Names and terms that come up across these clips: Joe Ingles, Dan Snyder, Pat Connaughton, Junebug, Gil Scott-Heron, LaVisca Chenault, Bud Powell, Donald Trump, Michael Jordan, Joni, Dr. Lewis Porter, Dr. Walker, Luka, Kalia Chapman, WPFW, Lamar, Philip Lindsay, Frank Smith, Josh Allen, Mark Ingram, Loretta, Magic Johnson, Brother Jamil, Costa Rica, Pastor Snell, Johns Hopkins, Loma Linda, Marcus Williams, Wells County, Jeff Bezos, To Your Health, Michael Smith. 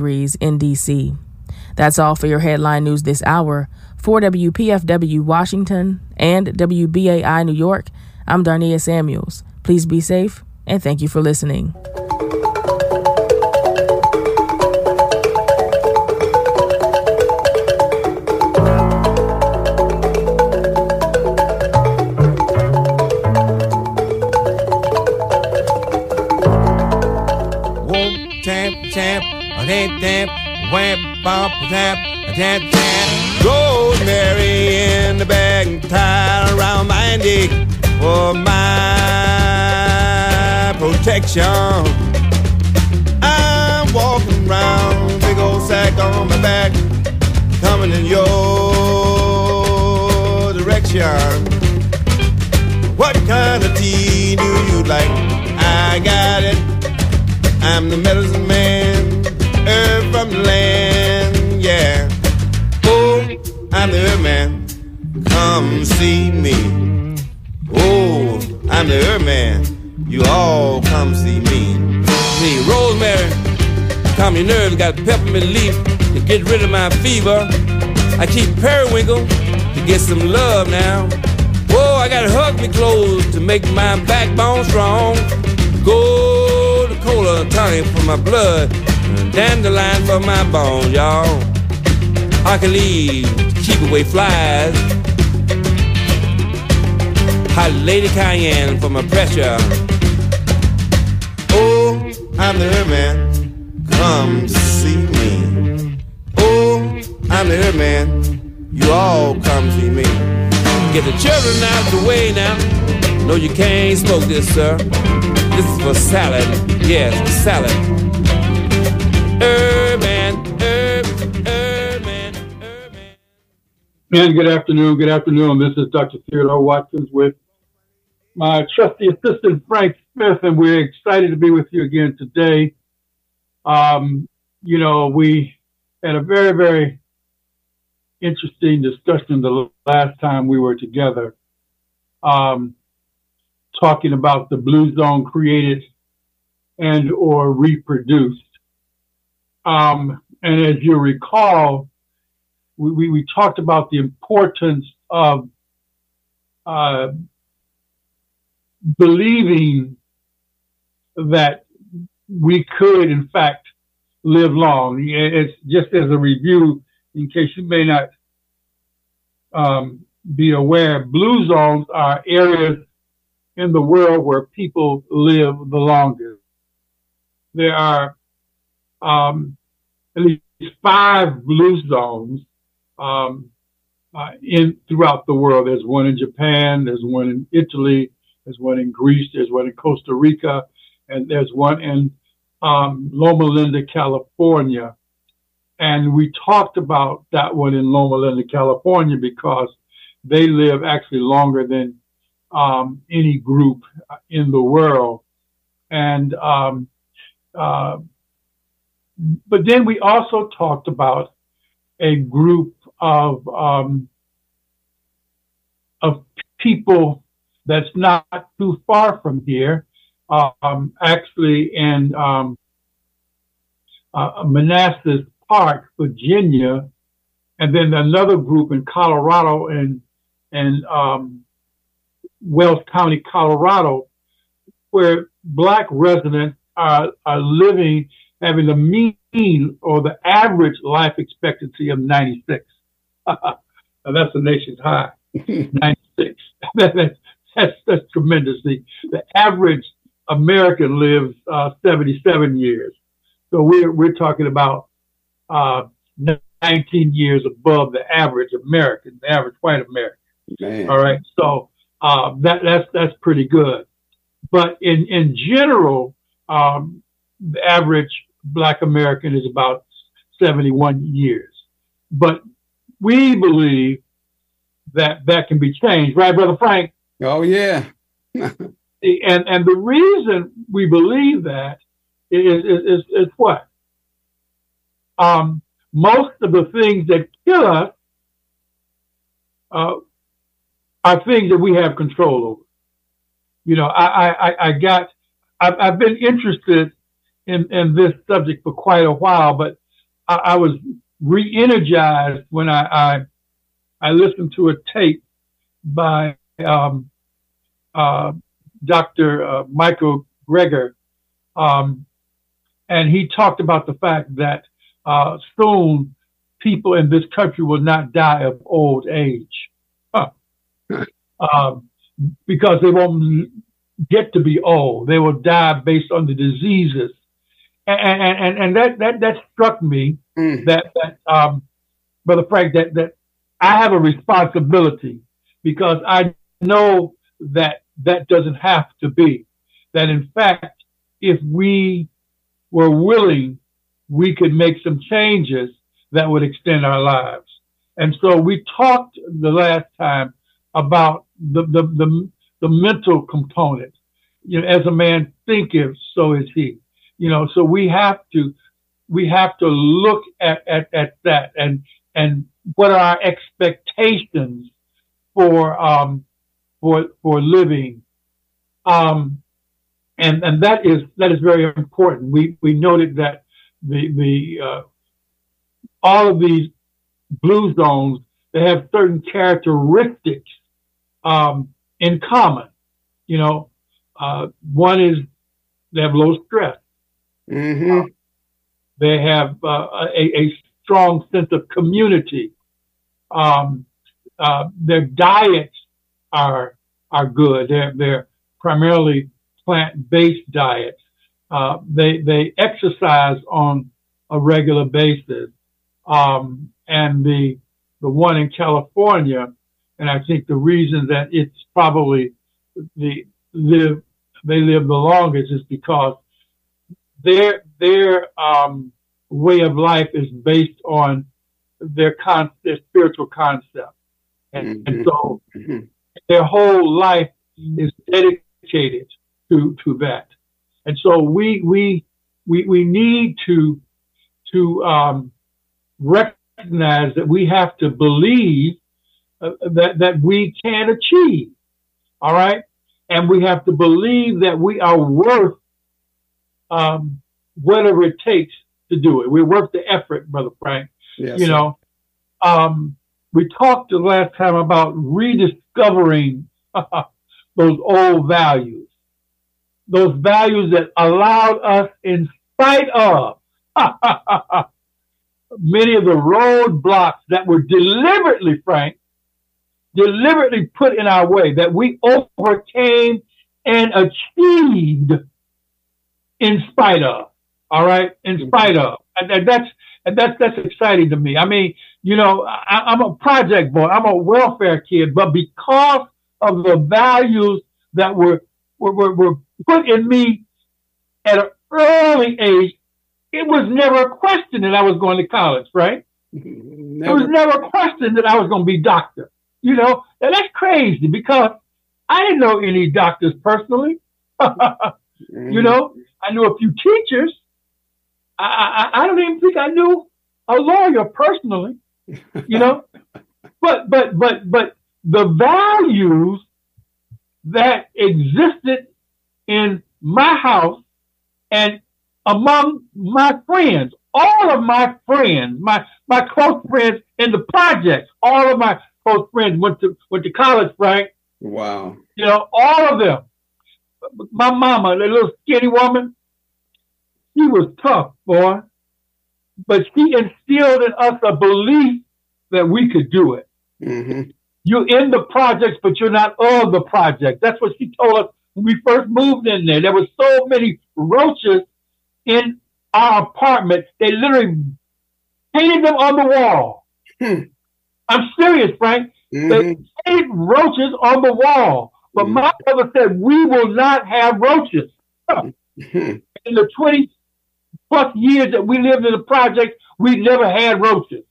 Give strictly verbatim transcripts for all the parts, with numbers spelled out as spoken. degrees in D C. That's all for your headline news this hour. For W P F W Washington and W B A I New York, I'm Darnia Samuels. Please be safe, and thank you for listening. Gold Mary in the bag, tied around my neck for my protection. I'm walking round, big old sack on my back, coming in your direction. What kind of tea do you like? I got it. I'm the medicine man, herb from the land, yeah. I'm the herb man, come see me. Oh, I'm the herb man, you all come see me. See, rosemary, calm your nerves, got peppermint leaf to get rid of my fever. I keep periwinkle to get some love now. Whoa, I got hug me clothes to make my backbone strong. Gold cola tonic for my blood, and dandelion for my bones, y'all. I can leave keep away flies. Hot lady cayenne for my pressure. Oh, I'm the herb man, come see me. Oh, I'm the herb man, you all come see me. Get the children out the way now. No, you can't smoke this, sir. This is for salad, yes, salad. Herb man, herb, herb. And good afternoon, good afternoon. This is Doctor Theodore Watkins with my trusty assistant, Frank Smith, and we're excited to be with you again today. Um, you know, we had a very, very interesting discussion the last time we were together, um, talking about the blue zone created and or reproduced. Um, and as you recall, We, we we talked about the importance of uh, believing that we could, in fact, live long. It's just as a review, in case you may not um, be aware, blue zones are areas in the world where people live the longest. There are um, at least five blue zones Um, uh, in throughout the world. There's one in Japan, there's one in Italy, there's one in Greece, there's one in Costa Rica, and there's one in um, Loma Linda, California. And we talked about that one in Loma Linda, California, because they live actually longer than um, any group in the world. And um, uh, but then we also talked about a group of um, of people that's not too far from here, um, actually in um, uh, Manassas Park, Virginia, and then another group in Colorado and and um, Wells County, Colorado, where Black residents are are living, having the mean or the average life expectancy of ninety-six. Now that's the nation's high, ninety-six. that, that, that's, that's tremendous. The, the average American lives uh, seventy-seven years. So we're, we're talking about uh, nineteen years above the average American, the average white American. Man. All right. So uh, that, that's, that's pretty good. But in, in general, um, the average Black American is about seventy-one years. But we believe that that can be changed, right, Brother Frank? Oh, yeah. and and the reason we believe that is, is, is what? Um, most of the things that kill us uh, are things that we have control over. You know, I, I, I got, I've, I've been interested in, in this subject for quite a while, but I, I was re-energized when I, I I listened to a tape by um, uh, Doctor Uh, Michael Greger, um, and he talked about the fact that uh, soon people in this country will not die of old age, huh. um, because they won't get to be old. They will die based on the diseases, and and and, and that that that struck me mm. that that um, Brother Frank that that. I have a responsibility because I know that that doesn't have to be. That in fact, if we were willing, we could make some changes that would extend our lives. And so we talked the last time about the, the, the, the mental component. You know, as a man thinketh, so is he. You know, so we have to, we have to look at, at, at that and, and, what are our expectations for um, for for living, um, and and that is that is very important. We we noted that the the uh, all of these blue zones, they have certain characteristics um, in common. You know, uh, one is they have low stress. Mm-hmm. uh, they have uh, a, a strong sense of community. Um, uh, their diets are are good. They're they're primarily plant-based diets. Uh, they they exercise on a regular basis. Um, and the the one in California, and I think the reason that it's probably the live they live the longest is because their their um, way of life is based on their con their spiritual concept, and, mm-hmm. and so mm-hmm. their whole life is dedicated to to that. And so we we we we need to to um, recognize that we have to believe uh, that that we can achieve. All right, and we have to believe that we are worth um, whatever it takes to do it. We work the effort, Brother Frank. Yes, you know, um, we talked the last time about rediscovering those old values, those values that allowed us, in spite of many of the roadblocks that were deliberately, Frank, deliberately put in our way, that we overcame and achieved in spite of. All right, in spite of, and, and that's and that's that's exciting to me. I mean, you know, I, I'm a project boy, I'm a welfare kid, but because of the values that were were were put in me at an early age, it was never a question that I was going to college, right? Never. It was never a question that I was going to be doctor. You know, and that's crazy because I didn't know any doctors personally. You know, I knew a few teachers. I, I, I don't even think I knew a lawyer personally, you know, but, but, but, but the values that existed in my house and among my friends, all of my friends, my, my close friends in the projects, all of my close friends went to, went to college, Frank. Wow. You know, all of them. My mama, the little skinny woman, she was tough, boy, but she instilled in us a belief that we could do it. Mm-hmm. You're in the projects, but you're not of the project. That's what she told us when we first moved in there. There were so many roaches in our apartment. They literally painted them on the wall. Hmm. I'm serious, Frank. Mm-hmm. They painted roaches on the wall. But mm-hmm. my mother said, we will not have roaches. Huh. Mm-hmm. In the twenty plus years that we lived in the project, we never had roaches.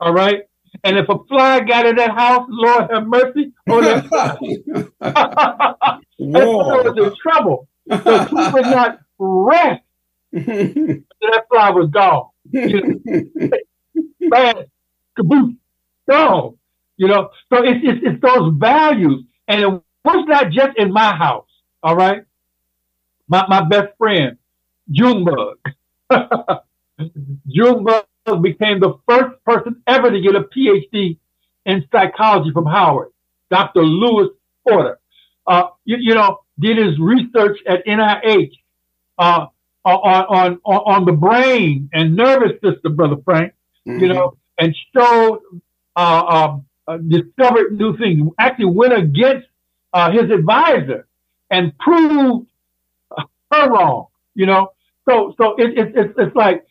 All right. And if a fly got in that house, Lord have mercy on that fly. Whoa. That fly was in trouble. So she would not rest until that fly was gone. You know? Bad, caboose, gone. You know, so it's, it's, it's those values. And it was not just in my house. All right. My my best friend, Junebug. Junebug became the first person ever to get a P H D in psychology from Howard. Doctor Lewis Porter, uh, you, you know, did his research at N I H uh, on, on on the brain and nervous system, Brother Frank, mm-hmm. you know, and showed, uh, uh, discovered new things, actually went against uh, his advisor and proved her wrong, you know. So so it, it, it, it's like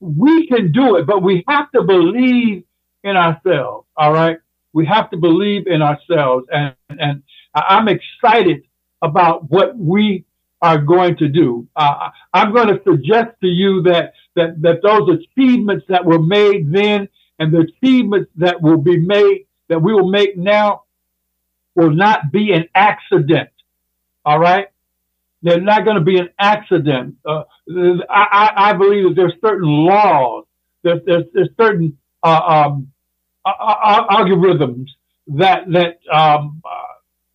we can do it, but we have to believe in ourselves, all right? We have to believe in ourselves, and, and I'm excited about what we are going to do. Uh, I'm going to suggest to you that, that that those achievements that were made then and the achievements that will be made, that we will make now, will not be an accident, all right? They're not going to be an accident. Uh, I, I believe that there's certain laws, that there's, there's certain uh, um, uh, algorithms that that um, uh,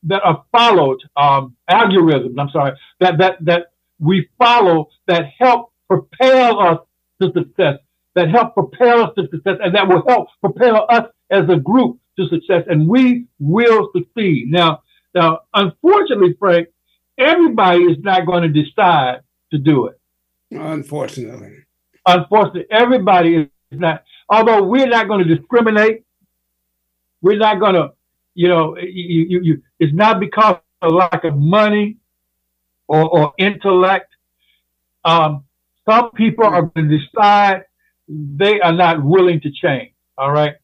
that are followed. Um, algorithms, I'm sorry, that that that we follow that help propel us to success, that help propel us to success, and that will help propel us as a group to success, and we will succeed. Now, now, unfortunately, Frank, everybody is not going to decide to do it. Unfortunately. Unfortunately, everybody is not. Although we're not going to discriminate, we're not going to, you know, you, you, you, it's not because of lack of money or, or intellect. Um, some people are going to decide they are not willing to change, all right?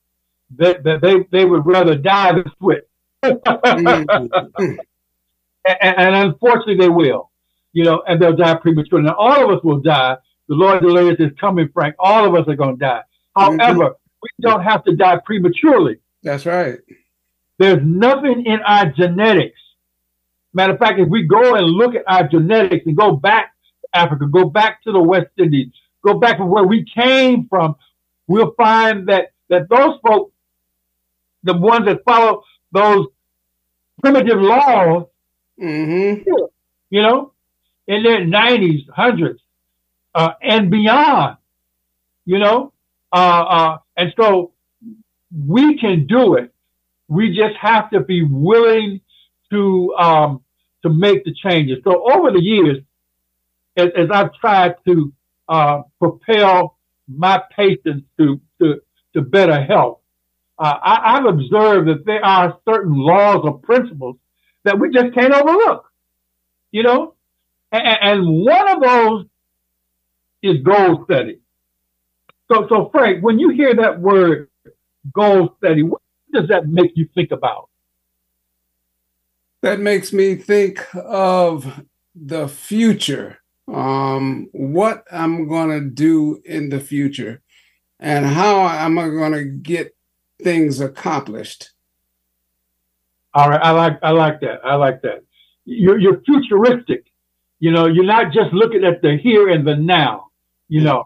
They, they, they would rather die than switch. Mm-hmm. And, and unfortunately, they will, you know, and they'll die prematurely. Now, all of us will die. The Lord delirious is coming, Frank. All of us are going to die. However, mm-hmm. we don't have to die prematurely. That's right. There's nothing in our genetics. Matter of fact, if we go and look at our genetics and go back to Africa, go back to the West Indies, go back to where we came from, we'll find that, that those folks, the ones that follow those primitive laws, mm-hmm. you know, in their nineties, hundreds, uh, and beyond, you know, uh, uh, and so we can do it. We just have to be willing to um, to make the changes. So over the years, as, as I've tried to uh, propel my patients to to, to better health, uh, I, I've observed that there are certain laws or principles that we just can't overlook, you know? And, and one of those is goal setting. So, so Frank, when you hear that word goal setting, what does that make you think about? That makes me think of the future, um, what I'm gonna do in the future and how I'm gonna get things accomplished. All right, I like I like that. I like that. You're you're futuristic, you know. You're not just looking at the here and the now, you know.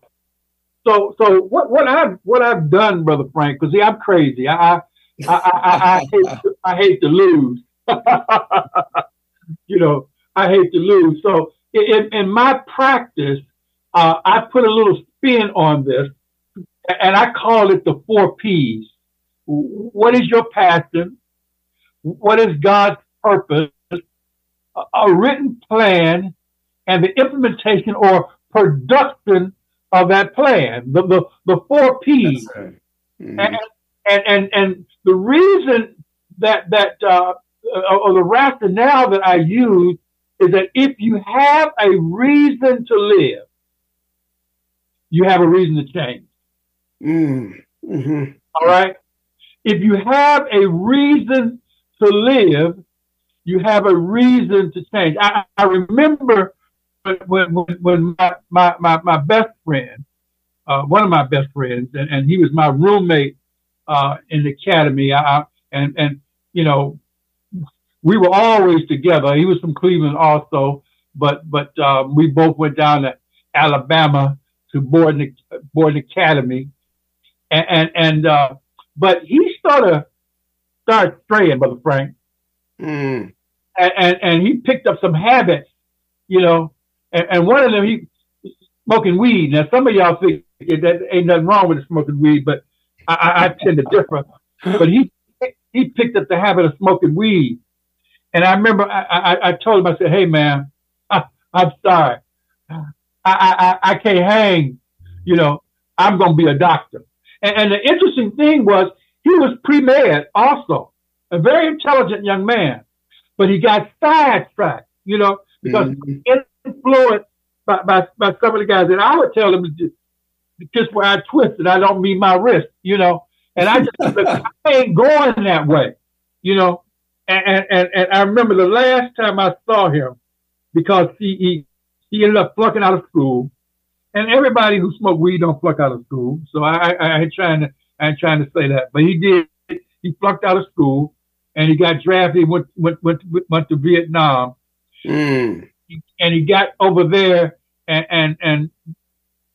So so what what I've what I've done, Brother Frank, because see, I'm crazy. I I I, I, I, hate, to, I hate to lose. You know, I hate to lose. So in, in my practice, uh, I put a little spin on this, and I call it the four P's. What is your passion? What is God's purpose, a, a written plan, and the implementation or production of that plan, the the, the four P's. Right. Mm-hmm. and, and, and and the reason that, that uh, or the rationale that I use is that if you have a reason to live, you have a reason to change. Mm-hmm. All right? If you have a reason to live, you have a reason to change. I, I remember when when, when my, my, my, my best friend, uh, one of my best friends, and, and he was my roommate uh, in the academy. I, and, and, you know, we were always together. He was from Cleveland also, but but uh, we both went down to Alabama to board an, board an academy. And, and, and uh, but he sort of started straying, Brother Frank. Mm. And, and and he picked up some habits, you know, and, and one of them, he smoking weed. Now, some of y'all think It, that ain't nothing wrong with smoking weed, but I, I tend to differ. But he he picked up the habit of smoking weed, and I remember I, I, I told him, I said, "Hey man, I, I'm sorry, I, I I can't hang. You know, I'm gonna be a doctor." And, and the interesting thing was, he was pre-med also, a very intelligent young man, but he got sidetracked, you know, because mm-hmm. influenced by, by by some of the guys. And I would tell him to just, just where I twisted, I don't mean my wrist, you know. And I just, look, I ain't going that way, you know. And, and and I remember the last time I saw him, because he he, he ended up plucking out of school, and everybody who smoked weed don't pluck out of school. So I I ain't trying to I ain't trying to say that, but he did. He plucked out of school, and he got drafted. Went went went went to Vietnam, mm. and he got over there, and and and.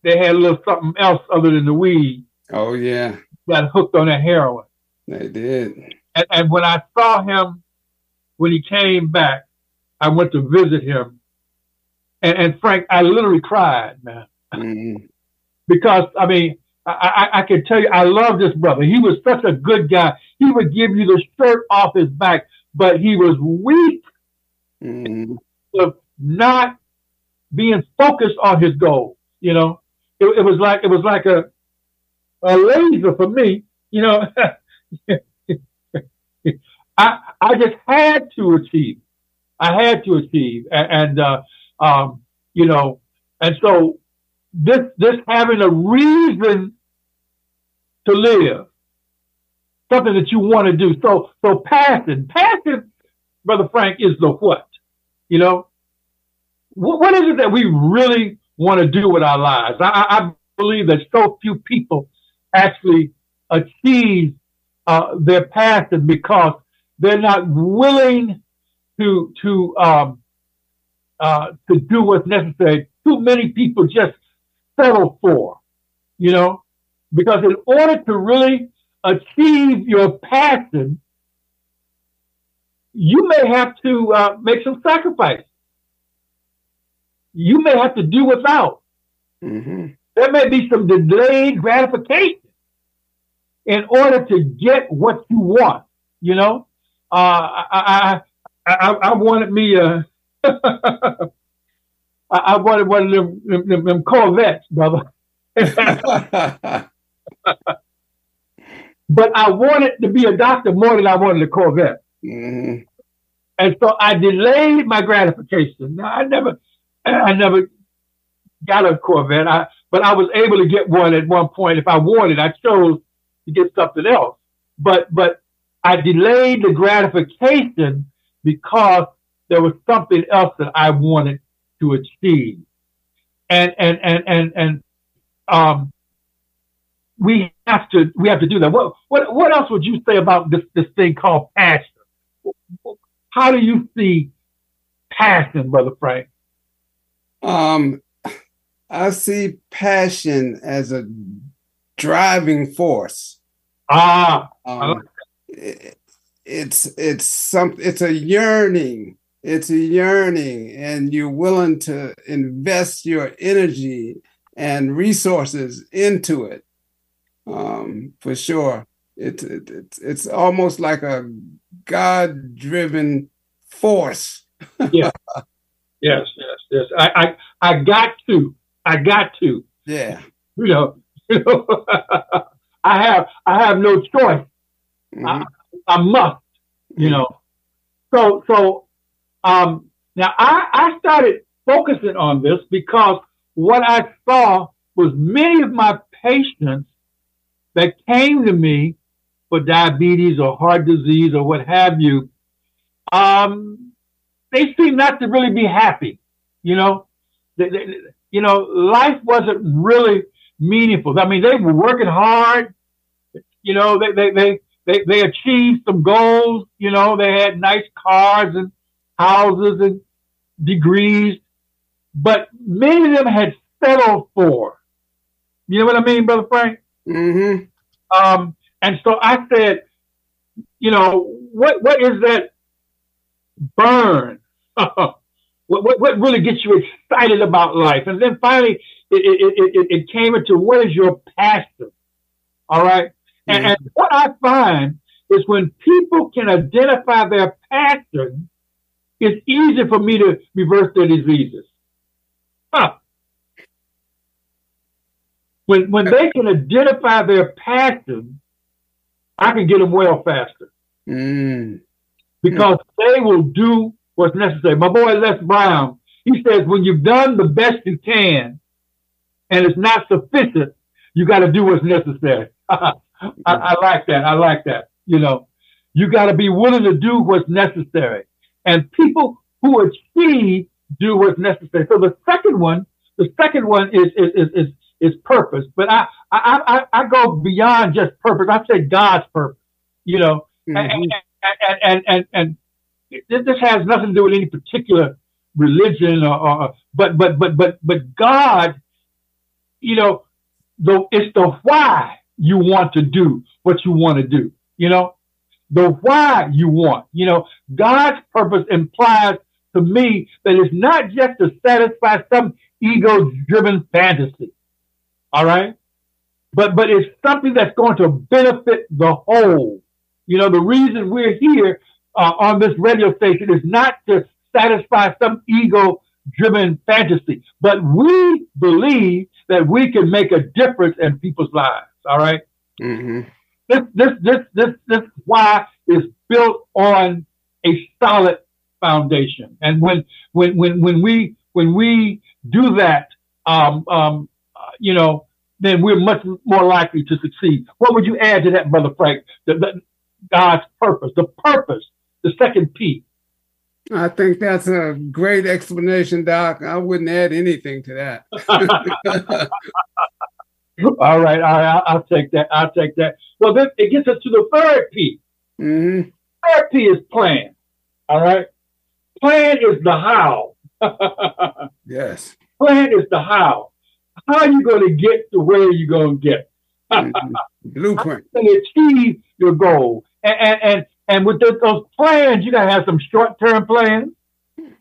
They had a little something else other than the weed. Oh, yeah. Got hooked on that heroin. They did. And, and when I saw him, when he came back, I went to visit him. And, and Frank, I literally cried, man. Mm-hmm. Because, I mean, I, I, I can tell you, I love this brother. He was such a good guy. He would give you the shirt off his back, but he was weak mm-hmm. of not being focused on his goal, you know. It, it was like it was like a a laser for me, you know. I I just had to achieve. I had to achieve, and, and uh, um, you know, and so this this having a reason to live, something that you want to do. So so passion, passion, Brother Frank, is the what, you know. What, what is it that we really want to do with our lives? I, I believe that so few people actually achieve uh, their passion because they're not willing to to um, uh, to do what's necessary. Too many people just settle for, you know, because in order to really achieve your passion, you may have to uh, make some sacrifices. You may have to do without. Mm-hmm. There may be some delayed gratification in order to get what you want. You know, uh, I, I, I, I wanted me a, I wanted one of them, them, them, them Corvettes, brother. But I wanted to be a doctor more than I wanted a Corvette, mm-hmm. and so I delayed my gratification. Now, I never. I never got a Corvette, I, but I was able to get one at one point. If I wanted, I chose to get something else. But but I delayed the gratification because there was something else that I wanted to achieve. And and and and and um, we have to we have to do that. What what what else would you say about this this thing called passion? How do you see passion, Brother Frank? Um, I see passion as a driving force. Ah, um, it, it's it's some it's a yearning. It's a yearning, and you're willing to invest your energy and resources into it. Um, for sure, it's it, it's it's almost like a God-driven force. Yeah. Yes, yes, yes. I, I, I got to. I got to. Yeah. You know, you know I have, I have no choice. Mm-hmm. I, I must. You mm-hmm. know. So, so, um. Now, I, I started focusing on this because what I saw was many of my patients that came to me for diabetes or heart disease or what have you. Um. They seemed not to really be happy, you know. They, they, you know, life wasn't really meaningful. I mean, they were working hard, you know. They they they they, they achieved some goals, you know. They had nice cars and houses and degrees, but many of them had settled for. You know what I mean, Brother Frank? Mm-hmm. Um, and so I said, you know, what what is that? Burn. what, what, what really gets you excited about life? And then finally, It, it, it, it came into what is your passion, all right? Mm-hmm. And, and what I find is when people can identify their passion, it's easy for me to reverse their diseases. Huh. When when they can identify their passion, I can get them well faster mm. because mm. they will do what's necessary. My boy Les Brown, he says, when you've done the best you can, and it's not sufficient, you got to do what's necessary. I, I like that. I like that. You know, you got to be willing to do what's necessary. And people who achieve do what's necessary. So the second one, the second one is is is is, is purpose. But I, I I I go beyond just purpose. I say God's purpose. You know, mm-hmm. and, and, and and and and this has nothing to do with any particular religion, or, or but but but but but God. You know, the, it's the why you want to do what you want to do, you know, the why you want, you know, God's purpose implies to me that it's not just to satisfy some ego-driven fantasy. All right. But, but it's something that's going to benefit the whole. You know, the reason we're here uh, on this radio station is not to satisfy some ego-driven fantasy, but we believe that we can make a difference in people's lives. All right. Mm-hmm. This, this, this, this, this why is built on a solid foundation. And when, when, when, when we, when we do that, um, um, uh, you know, then we're much more likely to succeed. What would you add to that, Brother Frank? The, the, God's purpose, the purpose, the second P. I think that's a great explanation, Doc. I wouldn't add anything to that. All right, all right, I'll take that. I'll take that. Well, then it gets us to the third P. Mm-hmm. Third P is plan. All right, plan is the how. Yes, plan is the how. How are you going to get to where you're going to get? Mm-hmm. Blueprint. How you going to achieve your goal, and and. and And with the, those plans, you got to have some short-term plans. And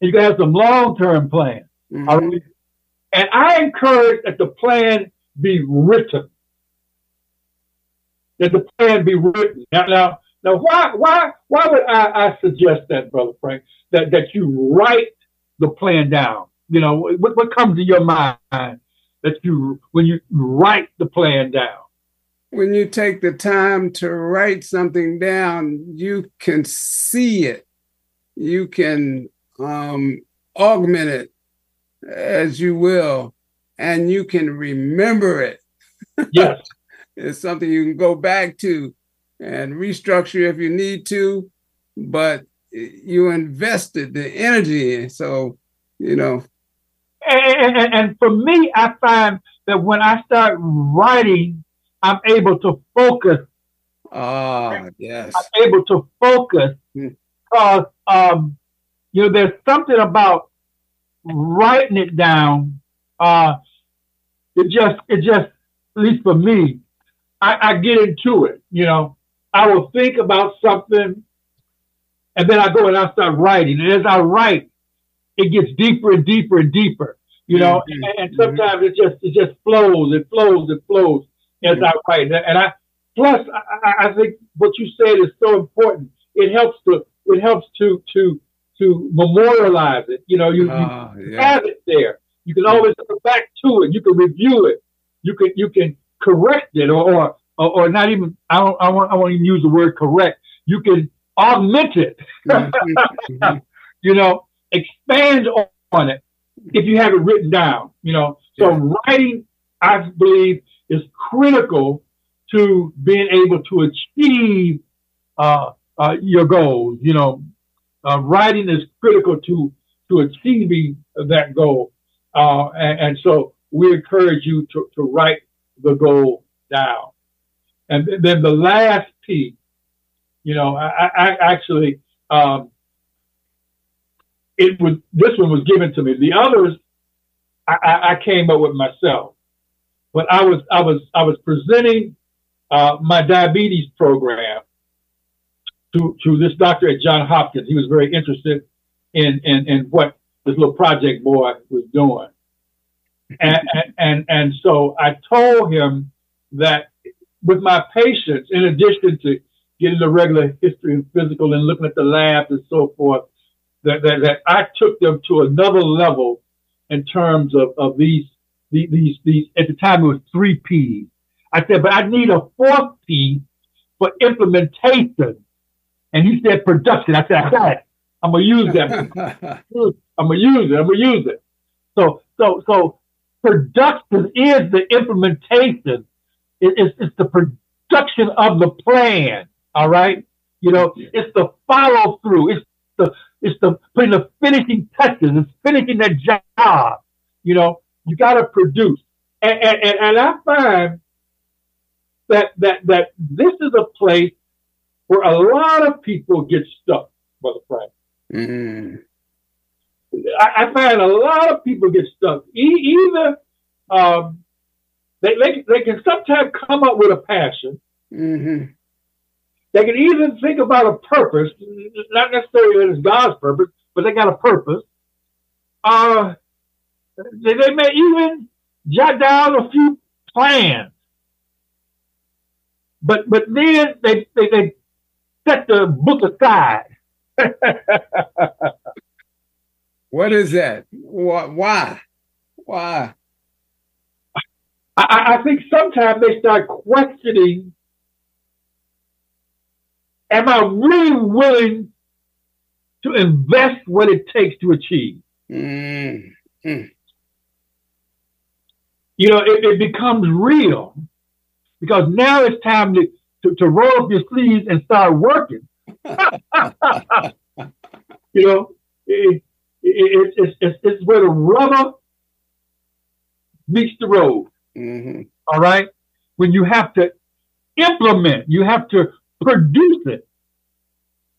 you got to have some long-term plans. Mm-hmm. All right? And I encourage that the plan be written. That the plan be written. Now, now, now why, why, why would I, I suggest that, Brother Frank, that, that you write the plan down? You know, what, what comes to your mind that you when you write the plan down? When you take the time to write something down, you can see it. You can um, augment it as you will, and you can remember it. Yes. It's something you can go back to and restructure if you need to, but you invested the energy. So, you know. And, and, and for me, I find that when I start writing, I'm able to focus. Ah, yes. I'm able to focus because, um, you know, there's something about writing it down. Uh, it just, it just, at least for me, I, I get into it. You know, I will think about something and then I go and I start writing. And as I write, it gets deeper and deeper and deeper, you know, mm-hmm. and, and sometimes mm-hmm. it just, it just flows, it flows, it flows. As I write, and I plus I, I think what you said is so important. It helps to it helps to to to memorialize it. You know, you, uh, you yeah. have it there. You can always go back to it. You can review it. You can you can correct it, or or, or not even. I don't. I won't. I won't even use the word correct. You can augment it. You know, expand on it if you have it written down. You know, so yeah. writing, I believe, is critical to being able to achieve uh, uh, your goals. You know, uh, writing is critical to to achieving that goal, uh, and, and so we encourage you to, to write the goal down. And th- then the last P, you know, I, I actually um, it was this one was given to me. The others I, I, I came up with myself. But I was I was I was presenting uh, my diabetes program to to this doctor at Johns Hopkins. He was very interested in in, in what this little project boy was doing, And, and, and so I told him that with my patients, in addition to getting the regular history and physical and looking at the labs and so forth, that, that, that I took them to another level in terms of, of these, these, these, these, at the time it was three P's. I said, but I need a fourth P for implementation. And he said, production. I said, I got it. I'm going to use that. I'm going to use it. I'm going to use it. So, so, so production is the implementation. It, it's, it's the production of the plan. All right. You know, it's the follow through. It's the, it's the putting the finishing touches. It's finishing that job. You know, you got to produce. And, and, and, and I find that, that, that this is a place where a lot of people get stuck, Brother Frank. Mm. I, I find a lot of people get stuck. E- either um, they, they they can sometimes come up with a passion. Mm-hmm. They can even think about a purpose, not necessarily that it's God's purpose, but they got a purpose. Uh, they, they may even jot down a few plans, but but then they they, they set the book aside. What is that? Why? Why? I, I think sometimes they start questioning, am I really willing to invest what it takes to achieve? Mm-hmm. You know, it, it becomes real because now it's time to, to, to roll up your sleeves and start working. You know, it, it, it, it's, it's, it's where the rubber meets the road. Mm-hmm. All right? When you have to implement, you have to produce it.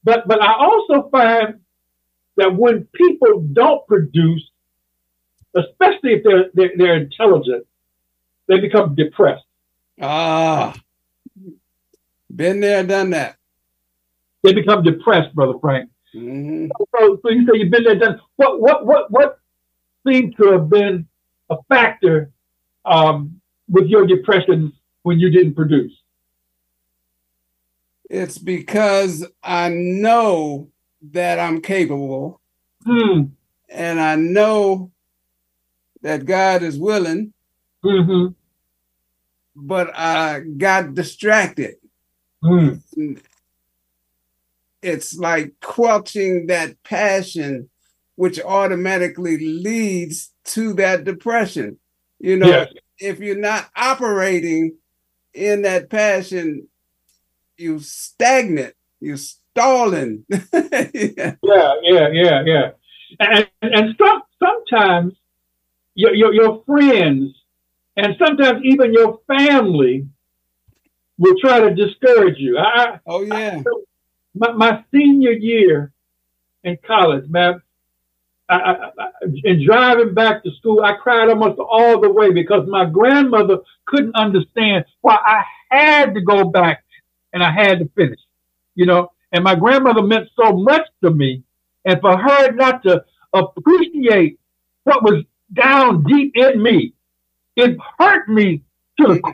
But, but I also find that when people don't produce, especially if they're, they're, they're intelligent, they become depressed. Ah, been there, done that. They become depressed, Brother Frank. Mm-hmm. So, so you say you've been there, done. What, what, what, what seemed to have been a factor um, with your depression when you didn't produce? It's because I know that I'm capable, mm. and I know that God is willing, mm-hmm. but I got distracted. Mm. And, it's like quelching that passion, which automatically leads to that depression. You know, yes. If you're not operating in that passion, you're stagnant, you're stalling. yeah. yeah, yeah, yeah, yeah. And, and some, sometimes your, your, your friends and sometimes even your family will try to discourage you. I, oh, yeah. I, My, my senior year in college, man, I, I, I, in driving back to school, I cried almost all the way because my grandmother couldn't understand why I had to go back and I had to finish, you know. And my grandmother meant so much to me, and for her not to appreciate what was down deep in me, it hurt me to the core.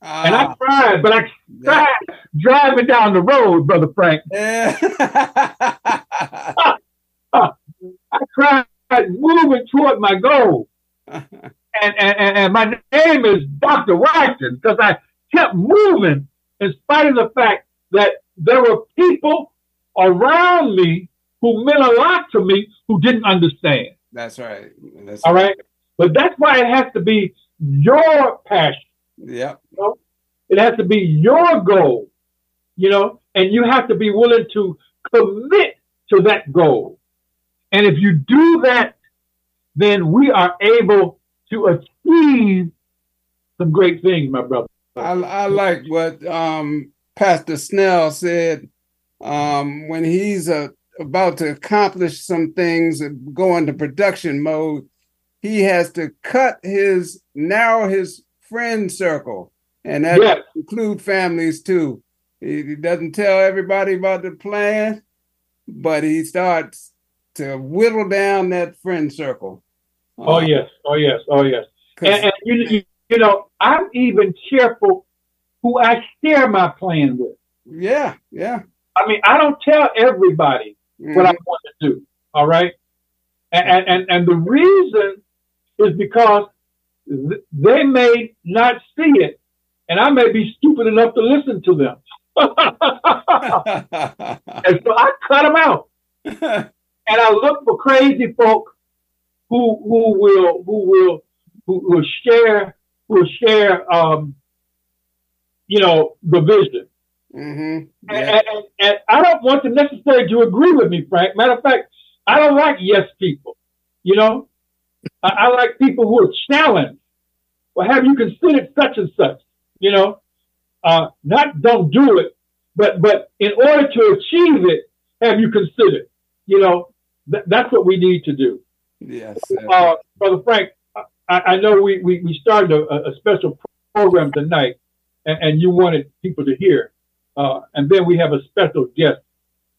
Uh, and I cried, but I cried yeah. driving down the road, Brother Frank. Yeah. uh, uh, I cried moving toward my goal. and, and, and my name is Doctor Watkins because I kept moving in spite of the fact that there were people around me who meant a lot to me who didn't understand. That's right. That's All right. right. But that's why it has to be your passion. Yeah, you know, it has to be your goal, you know, and you have to be willing to commit to that goal. And if you do that, then we are able to achieve some great things, my brother. I, I like what um, Pastor Snell said um, when he's uh, about to accomplish some things and go into production mode. He has to cut his narrow his. friend circle, and that yes. includes families too. He, he doesn't tell everybody about the plan, but he starts to whittle down that friend circle. Oh um, yes, oh yes, oh yes. And, and you, you know, I'm even cheerful who I share my plan with. Yeah, yeah. I mean, I don't tell everybody mm-hmm. what I want to do, all right? And, and, and the reason is because th- they may not see it, and I may be stupid enough to listen to them. And so I cut them out. And I look for crazy folk who who will who will who will share who will share um you know the vision. Mm-hmm. Yeah. And, and, and I don't want them necessarily to agree with me, Frank. Matter of fact, I don't like yes people. You know, I, I like people who are challenged. Well, have you considered such and such? You know, uh, not don't do it, but but in order to achieve it, have you considered? You know, th- that's what we need to do. Yes, uh, Brother Frank. I, I know we we, we started a, a special program tonight, and, and you wanted people to hear. Uh, and then we have a special guest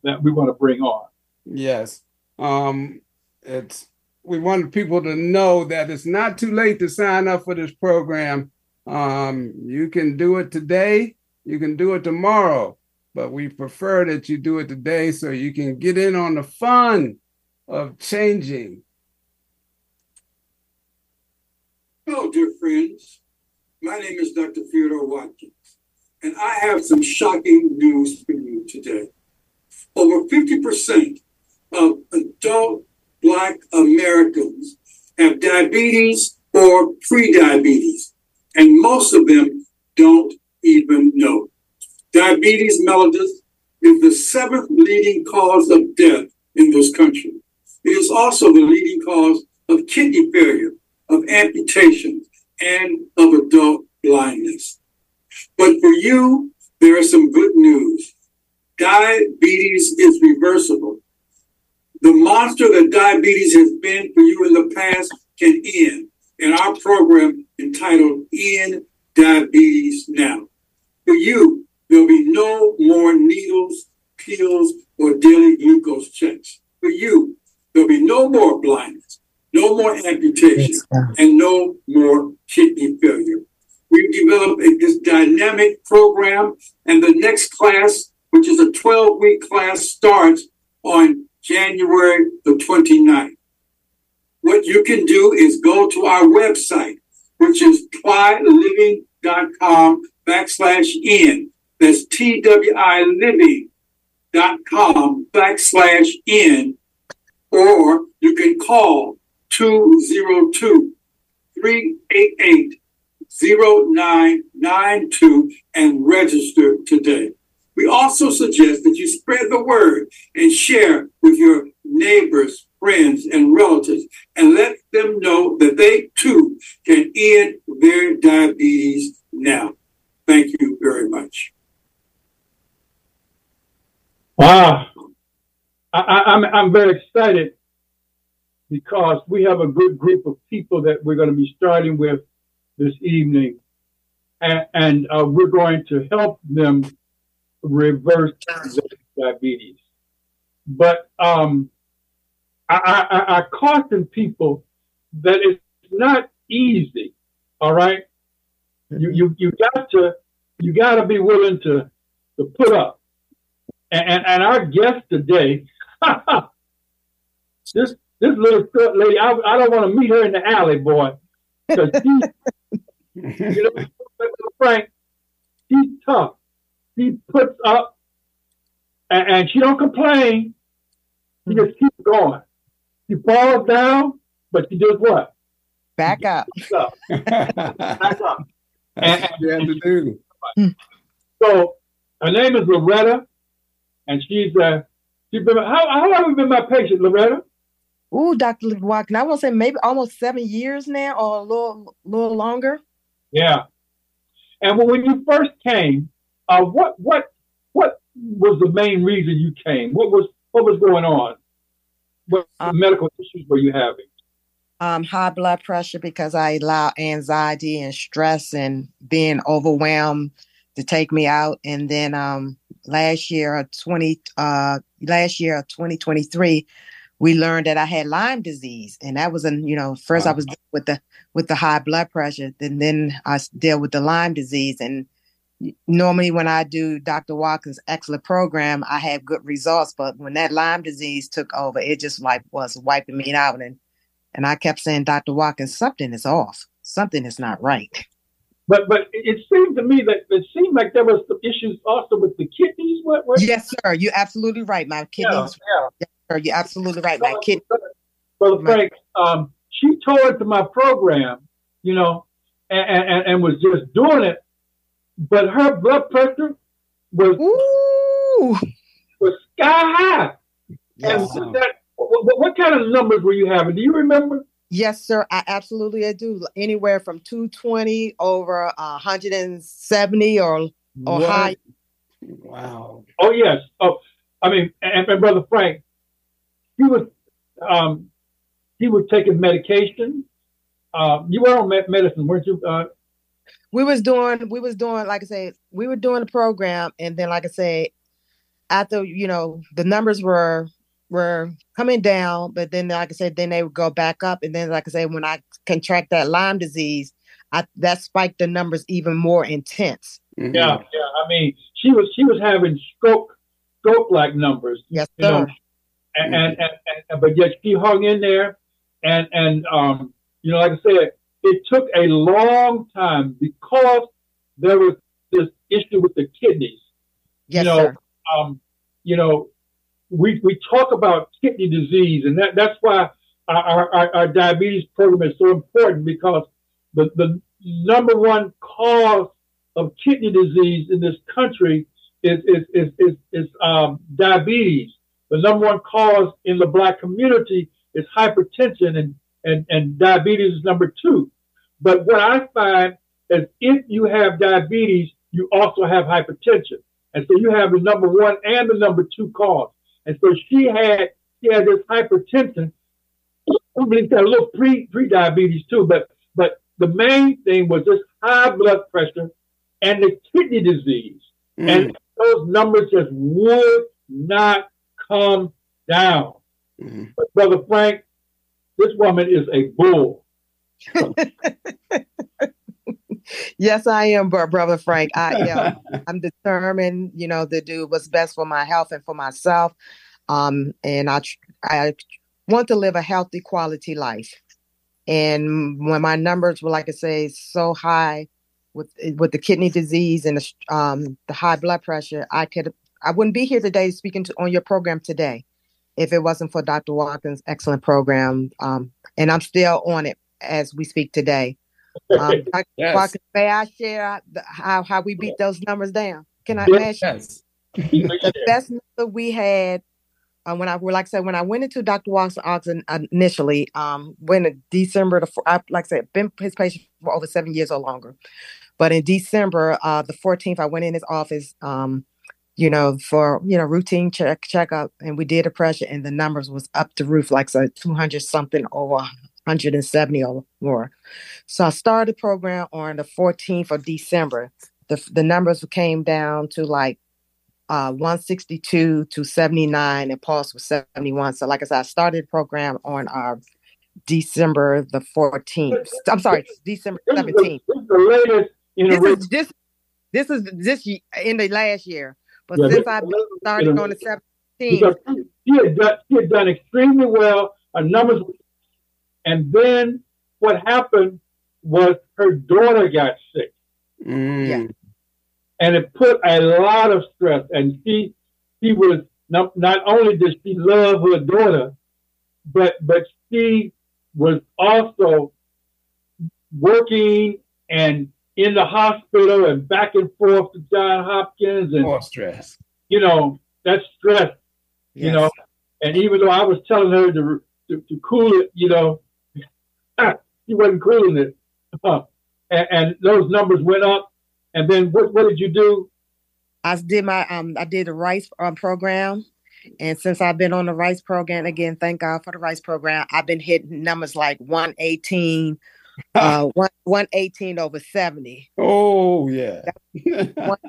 that we want to bring on. Yes. Um, it's we want people to know that it's not too late to sign up for this program. Um, you can do it today. You can do it tomorrow. But we prefer that you do it today so you can get in on the fun of changing. Hello, dear friends. My name is Doctor Theodore Watkins. And I have some shocking news for you today. Over fifty percent of adult Black Americans have diabetes or prediabetes, and most of them don't even know. Diabetes mellitus is the seventh leading cause of death in this country. It is also the leading cause of kidney failure, of amputations, and of adult blindness. But for you, there is some good news. Diabetes is reversible. The monster that diabetes has been for you in the past can end. And our program entitled End Diabetes Now. For you, there'll be no more needles, pills, or daily glucose checks. For you, there'll be no more blindness, no more amputation, and no more kidney failure. We've developed a, this dynamic program, and the next class, which is a twelve-week class, starts on January the twenty-ninth. What you can do is go to our website, which is twiliving.com backslash N. That's T W I living dot com backslash N. Or you can call two oh two, three eight eight, zero nine nine two and register today. We also suggest that you spread the word and share with your neighbors, friends, and relatives, and let them know that they too can end their diabetes now. Thank you very much. Wow. I, I, I'm, I'm very excited because we have a good group of people that we're going to be starting with this evening, and, and uh, we're going to help them reverse diabetes. But um, I, I, I caution people that it's not easy. All right, you you you got to you got to be willing to to put up. And and, and our guest today, this this little lady, I, I don't want to meet her in the alley, boy, because she. You know, Frank, she's tough. She puts up, and, and she don't complain. She just keeps going. She falls down, but she does what? Back up. up. Back up. And, and, you have to do. So her name is Loretta, and she's uh, she's been how how long have you been my patient, Loretta? Ooh, Doctor Watkins, I want to say maybe almost seven years now, or a little little longer. Yeah, and when you first came, uh, what what what was the main reason you came? What was what was going on? What um, medical issues were you having? Um, high blood pressure, because I allow anxiety and stress and being overwhelmed to take me out. And then um, last year, twenty uh, last year, twenty twenty-three, we learned that I had Lyme disease. And that was, in, you know, first wow. I was dealing with the with the high blood pressure, and then I dealt with the Lyme disease. And normally when I do Doctor Watkins' excellent program, I have good results. But when that Lyme disease took over, it just like was wiping me out. And and I kept saying, Doctor Watkins, something is off. Something is not right. But but it seemed to me that it seemed like there was some issues also with the kidneys. What? what? Yes, sir. You're absolutely right. My kidneys. Yeah, yeah. Yes, sir. You're absolutely right. My kidneys. Brother Frank, um, she tore into my program, you know, and, and, and was just doing it. But her blood pressure was Ooh. was sky high. Yes. And that, what, what kind of numbers were you having? Do you remember? Yes, sir. I absolutely I do. Anywhere from two twenty over uh, one hundred seventy or or what? High. Wow. Oh yes. Oh, I mean, and, and Brother Frank, he was um, he was taking medication. Uh, you were on medicine, weren't you? Uh, we was doing we was doing like I say we were doing the program, and then like I say, after you know the numbers were. were coming down, but then, like I said, then they would go back up. And then, like I said, when I contract that Lyme disease, I, that spiked the numbers even more intense. Mm-hmm. Yeah, yeah. I mean, she was she was having stroke, stroke-like numbers. Yes, sir. You know? and, mm-hmm. and, and, and but yet she hung in there, and and um, you know, like I said, it took a long time because there was this issue with the kidneys. Yes, you know, sir. Um, you know. We we talk about kidney disease, and that, that's why our, our, our diabetes program is so important, because the, the number one cause of kidney disease in this country is is is is, is um, diabetes. The number one cause in the Black community is hypertension, and, and, and diabetes is number two. But what I find is if you have diabetes, you also have hypertension. And so you have the number one and the number two cause. And so she had she had this hypertension. I believe she had a little pre pre-diabetes too, but but the main thing was this high blood pressure and the kidney disease. Mm. And those numbers just would not come down. Mm. But Brother Frank, this woman is a bull. Yes, I am, Brother Frank. I am. I'm determined, you know, to do what's best for my health and for myself. Um, and I, I want to live a healthy quality life. And when my numbers were, like I say, so high with with the kidney disease and the, um, the high blood pressure, I could I wouldn't be here today speaking to, on your program today if it wasn't for Doctor Watkins' excellent program. Um, and I'm still on it as we speak today. Um, Doctor Yes. Walker, may I share how, how we beat those numbers down? Can I yes. Yes. The best number we had uh, when I, like I said, when I went into Doctor Walker's initially, um, when December, the, I, like I said, been his patient for over seven years or longer. But in December uh, the fourteenth, I went in his office, um, you know, for you know routine check checkup, and we did a pressure, and the numbers was up the roof, like so two hundred something over. one hundred seventy or more. So I started the program on the fourteenth of December. The, the numbers came down to like uh, one sixty-two to seventy-nine, and pulse was seventy-one. So like I said, I started the program on our December the fourteenth. I'm sorry, December seventeenth. This is the latest in the this, is, this, this is this year, in the last year. But yeah, since I started on the seventeenth. She had, done, she had done extremely well. Her numbers were. And then what happened was her daughter got sick. Mm. Yeah. And it put a lot of stress. And she she was, not, not only did she love her daughter, but, but she was also working and in the hospital and back and forth to Johns Hopkins. And more stress. You know, that's stress, yes. You know. And even though I was telling her to, to, to cool it, you know, she wasn't cooling it, uh, and, and those numbers went up. And then, what, what did you do? I did my um, I did the RICE um, program, and since I've been on the RICE program, again, thank God for the RICE program. I've been hitting numbers like one eighteen, uh, one one eighteen over seventy. Oh yeah, one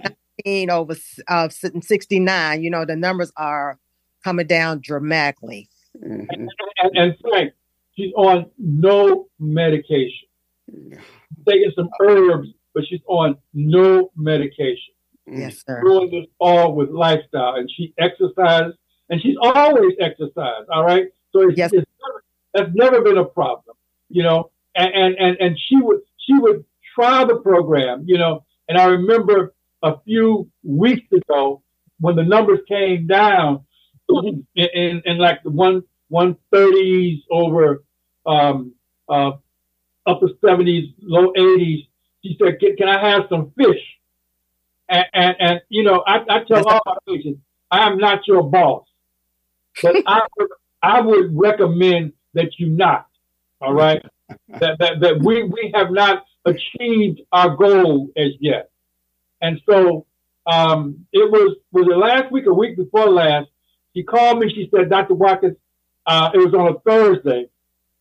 nineteen over uh sixty nine. You know the numbers are coming down dramatically. Mm-hmm. And, and Frank, she's on no medication. She's taking some herbs, but she's on no medication. Yes, sir. Doing this all with lifestyle, and she exercises, and she's always exercised. All right, so it's, yes. it's never, that's never been a problem, you know. And, and and and she would she would try the program, you know. And I remember a few weeks ago when the numbers came down in, in, in like the one one thirties over um, uh, upper seventies, low eighties. She said, "Can, can I have some fish?" And, and, and you know, I, I tell all my patients, I am not your boss, but I would, I would recommend that you not. All right, that that that we we have not achieved our goal as yet, and so um, it was was it last week or week before last. She called me. She said, "Doctor Watkins," uh, it was on a Thursday.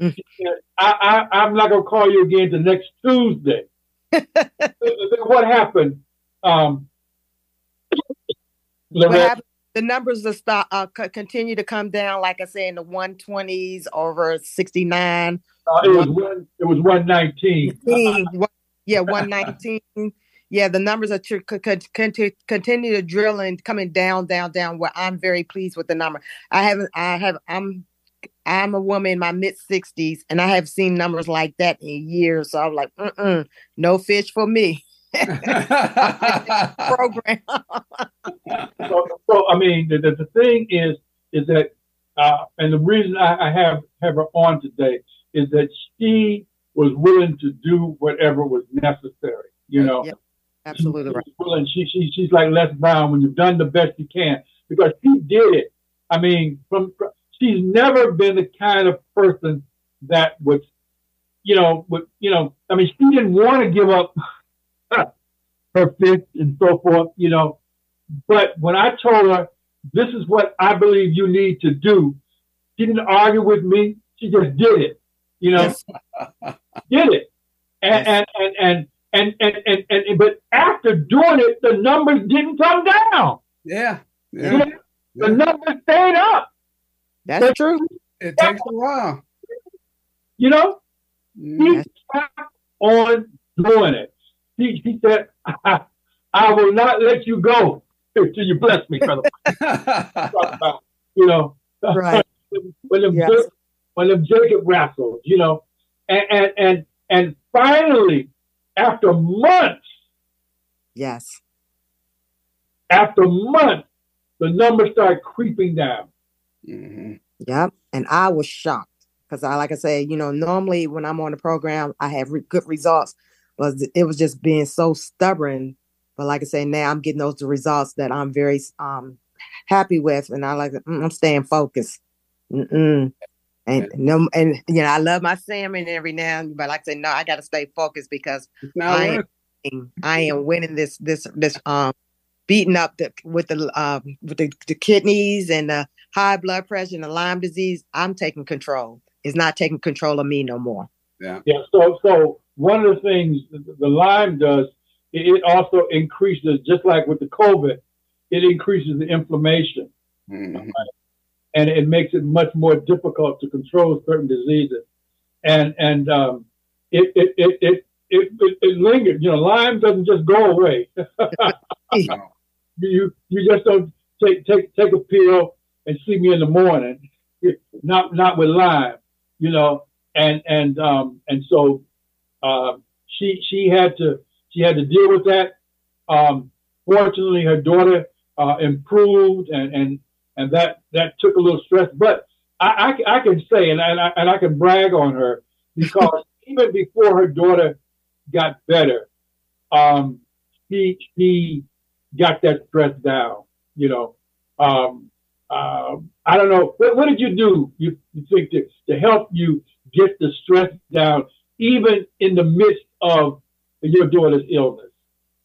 She said, I, I I'm not gonna call you again till next Tuesday. Then what happened? Um, what happened, the numbers are start, uh, c- continue to come down, like I say, in the one twenties over sixty-nine. Uh, it, was one, it was one nineteen. Yeah, one nineteen. Yeah, the numbers are t- c- c- continue to drill and coming down, down, down, where I'm very pleased with the number. I haven't, I have, I'm, I'm a woman in my mid sixties, and I have seen numbers like that in years. So I'm like, mm-mm, no fish for me. program. so, so I mean, the, the thing is, is that, uh, and the reason I, I have have her on today is that she was willing to do whatever was necessary. You know, yeah, absolutely she, right. She's willing. She she she's like Les Brown. When you've done the best you can, because she did it. I mean, from, from she's never been the kind of person that would, you know, would you know. I mean, she didn't want to give up her fish and so forth, you know. But when I told her, this is what I believe you need to do, she didn't argue with me. She just did it, you know, yes. did it. And, yes. and, and, and, and, and, and, and, and, but after doing it, the numbers didn't come down. Yeah. yeah. You know? yeah. The numbers stayed up. That's so, true. It yeah. takes a while. You know, yes. she kept on doing it. He, he said, I, I will not let you go until you bless me, brother. you know, right. when, them yes. Jacob, when them Jacob wrestled, you know, and, and, and, and finally, after months, yes, after months, the numbers started creeping down. Mm-hmm. Yep, and I was shocked because, I, like I say, you know, normally when I'm on the program, I have re- good results. Was it was just being so stubborn, but like I say, now I'm getting those results that I'm very um, happy with, and I like mm, I'm staying focused. Mm-mm. And no, and you know I love my salmon every now, and but like I say, no, I got to stay focused because I am, winning, I am winning this this this um beating up the, with the um with the, the kidneys and the high blood pressure and the Lyme disease. I'm taking control. It's not taking control of me no more. Yeah. Yeah. So so. One of the things the Lyme does, it also increases, just like with the COVID, it increases the inflammation. Mm-hmm. Right? And it makes it much more difficult to control certain diseases. And and um, it, it, it, it, it, it, it lingers. You know, Lyme doesn't just go away. you you just don't take take take a pill and see me in the morning. Not not with Lyme, you know, and and um and so Um, she she had to she had to deal with that. Um, fortunately, her daughter uh, improved, and, and and that that took a little stress. But I, I, I can say, and I, and I can brag on her because even before her daughter got better, um, she she got that stress down. You know, um, uh, I don't know what, what did you do? You, you think to to help you get the stress down? Even in the midst of your daughter's illness?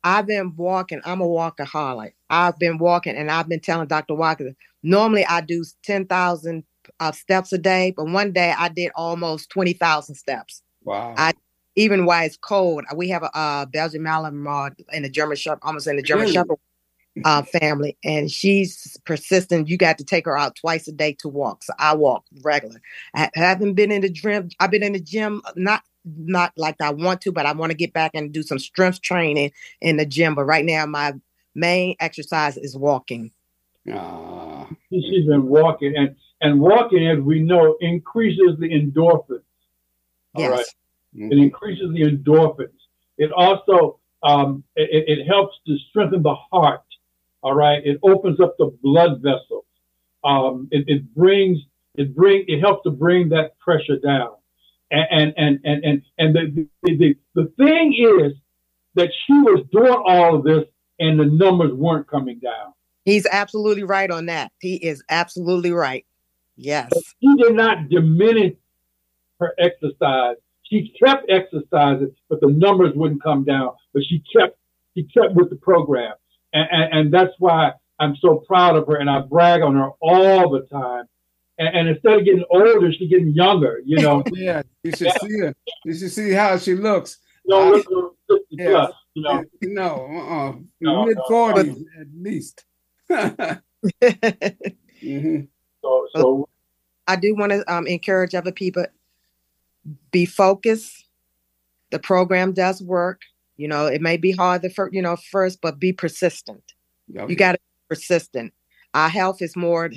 I've been walking. I'm a walkaholic. I've been walking, and I've been telling Doctor Walker, normally I do ten thousand uh, steps a day, but one day I did almost twenty thousand steps. Wow. I, even while it's cold, we have a uh, Belgian Malinois and a German Shepherd, almost in the German really? Shepherd. uh, family, and she's persistent. You got to take her out twice a day to walk. So I walk regular. I haven't been in the gym. I've been in the gym, not not like I want to, but I want to get back and do some strength training in the gym. But right now, my main exercise is walking. Ah, she's been walking, and and walking, as we know, increases the endorphins. All yes. right. Mm-hmm. It increases the endorphins. It also um, it, it helps to strengthen the heart. All right. It opens up the blood vessels. Um, it, it brings it bring it helps to bring that pressure down. And and and and and the the, the, the thing is that she was doing all of this, and the numbers weren't coming down. He's absolutely right on that. He is absolutely right. Yes. But she did not diminish her exercise. She kept exercising, but the numbers wouldn't come down. But she kept she kept with the program. And, and, and that's why I'm so proud of her, and I brag on her all the time. And, and instead of getting older, she's getting younger, you know. Yeah, you should see her. You should see how she looks. No, look at her plus. You know? No, uh-uh. No, mid forties no, no. at least. mm-hmm. so, so I do want to um, encourage other people, be focused. The program does work. You know, it may be hard the first, you know, first, but be persistent. Okay. You got to be persistent. Our health is more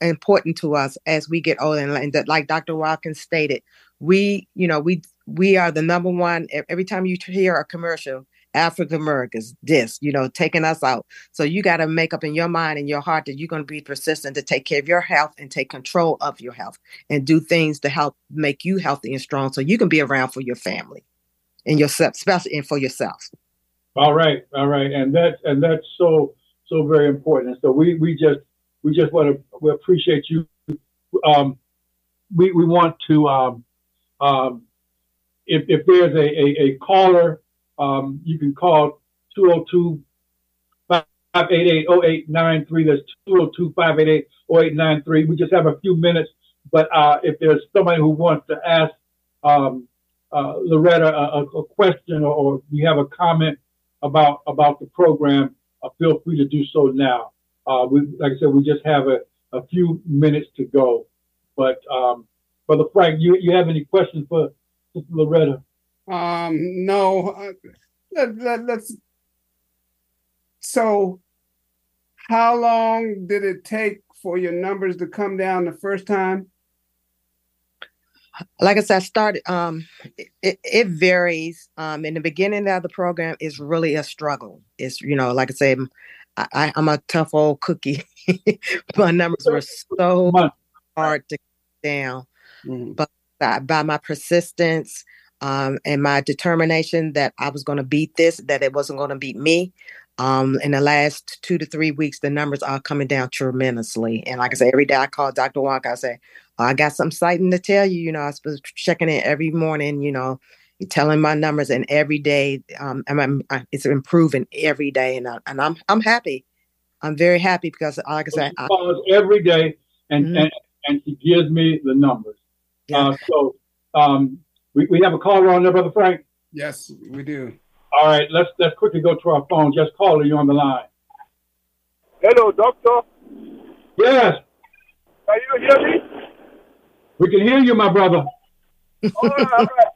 important to us as we get older. And like Doctor Watkins stated, we, you know, we, we are the number one. Every time you hear a commercial, African Americans, this, you know, taking us out. So you got to make up in your mind and your heart that you're going to be persistent to take care of your health and take control of your health and do things to help make you healthy and strong so you can be around for your family and yourself, especially and for yourself. All right. All right. And that, and that's so, so very important. And so we, we just, we just want to, we appreciate you. Um, we, we want to, um, um, if, if there's a, a, a caller, Um, you can call two oh two, five eight eight, oh eight nine three. That's two oh two, five eight eight, oh eight nine three. We just have a few minutes, but uh, if there's somebody who wants to ask um, uh, Loretta a, a question, or, or you have a comment about about the program, uh, feel free to do so now. Uh, we, like I said, we just have a, a few minutes to go. But um, Brother Frank, you you have any questions for Sister Loretta? Um, no, uh, let, let, let's, so how long did it take for your numbers to come down the first time? Like I said, I started, um, it, it varies. Um, in the beginning of the program is really a struggle. It's, you know, like I said, I, I, I'm a tough old cookie. My numbers were so hard to get down, mm-hmm. but by, by my persistence, Um, and my determination that I was going to beat this, that it wasn't going to beat me. Um, in the last two to three weeks, the numbers are coming down tremendously. And like I said, every day I call Doctor Walker, I say, oh, I got some sighting to tell you. You know, I was checking in every morning, you know, telling my numbers, and every day um, and I'm, I, it's improving every day. And, I, and I'm I'm happy. I'm very happy because, like I said, I calls every day and, mm-hmm. and, and she gives me the numbers. Yeah. Uh, so, um We we have a caller on there, Brother Frank? Yes, we do. All right, let's let's quickly go to our phone. Just caller, you on the line. Hello, doctor. Yes. Can you hear me? We can hear you, my brother. All right, all right.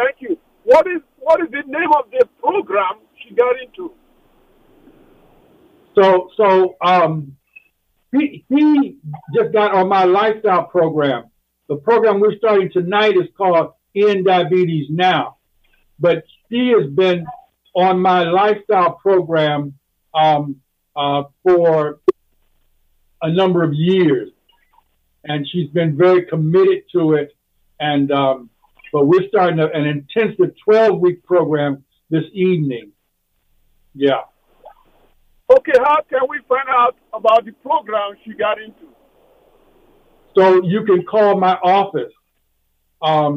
Thank you. What is what is the name of the program she got into? So so um he he just got on my lifestyle program. The program we're starting tonight is called End Diabetes Now. But she has been on my lifestyle program um, uh, for a number of years. And she's been very committed to it. And um, but we're starting a, an intensive twelve-week program this evening. Yeah. Okay, how can we find out about the program she got into? So you can call my office. Um,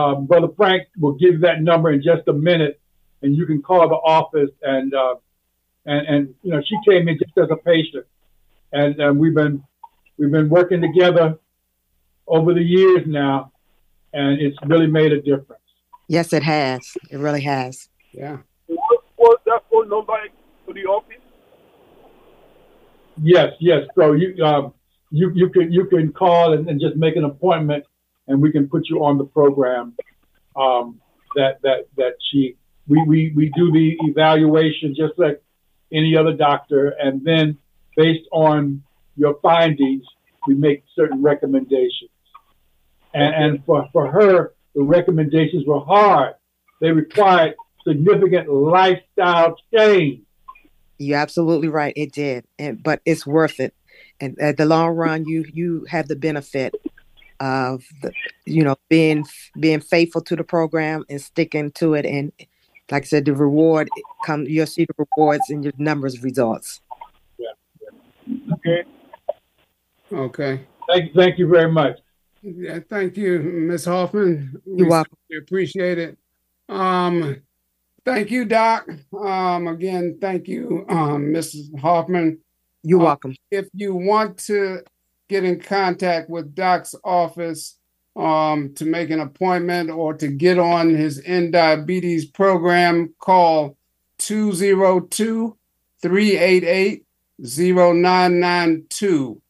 uh, Brother Frank will give that number in just a minute, and you can call the office. And uh, and and you know, she came in just as a patient, and, and we've been we've been working together over the years now, and it's really made a difference. Yes, it has. It really has. Yeah. What was that phone number for the office? Yes, yes. So you um, you you can you can call and, and just make an appointment, and we can put you on the program um, that that that she we, we we do the evaluation just like any other doctor, and then based on your findings, we make certain recommendations. And, and for for her, the recommendations were hard. They required significant lifestyle change. You're absolutely right. It did, and but it's worth it. And at the long run, you you have the benefit of the, you know being being faithful to the program and sticking to it. And like I said, the reward come. You'll see the rewards in your numbers results. Yeah. yeah. Okay. Okay. Thank thank you very much. Yeah, thank you, Miz Hoffman. You're we welcome. Appreciate it. Um. Thank you, Doc. Um, again, thank you, um, Missus Hoffman. You're welcome. Um, if you want to get in contact with Doc's office um, to make an appointment or to get on his End Diabetes program, call two zero two, three eight eight, zero nine nine two,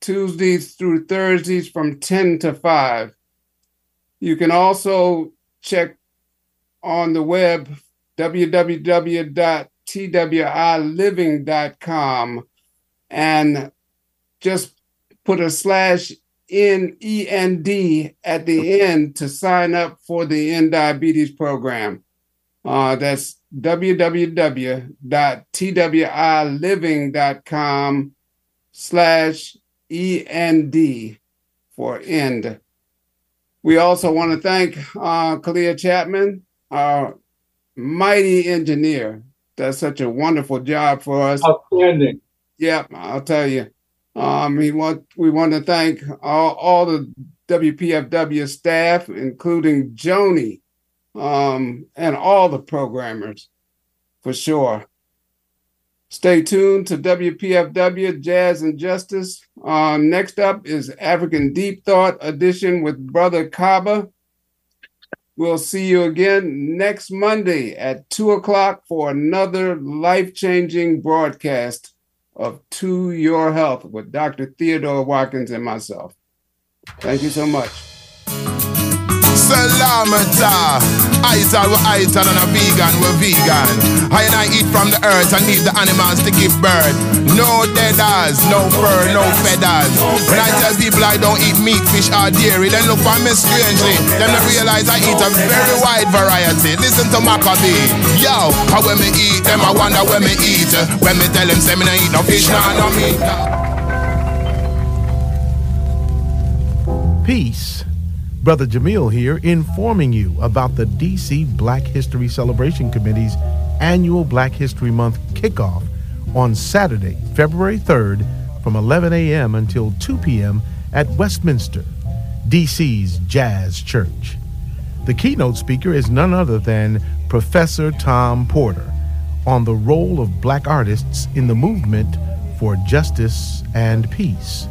Tuesdays through Thursdays from ten to five. You can also check on the web w w w dot t w i living dot com and just put a slash N E N D at the end to sign up for the End Diabetes program. Uh, that's w w w dot t w i living dot com slash E N D for End. We also want to thank uh, Kalia Chapman, our mighty engineer, does such a wonderful job for us. Outstanding. Yep, I'll tell you. Um, we want we want to thank all, all the W P F W staff, including Joni, um, and all the programmers, for sure. Stay tuned to W P F W Jazz and Justice. Uh, next up is African Deep Thought Edition with Brother Kaba. We'll see you again next Monday at two o'clock for another life-changing broadcast of To Your Health with Doctor Theodore Watkins and myself. Thank you so much. Salamata. Isa, we're Isa, and a vegan, we're vegan. I and I eat from the earth and need the animals to give birth. No deaders, no fur, no feathers. When I tell people I don't eat meat, fish, or dairy, they look at me strangely. Then they realize I eat a very wide variety. Listen to Maccabee. Yo, how when me eat them, I wonder when me eat. When me tell them, say me don't eat no fish, nah, no meat. Peace. Brother Jamil here, informing you about the D C Black History Celebration Committee's annual Black History Month kickoff on Saturday, February third, from eleven a.m. until two p.m. at Westminster, D C's Jazz Church. The keynote speaker is none other than Professor Tom Porter on the role of black artists in the movement for justice and peace.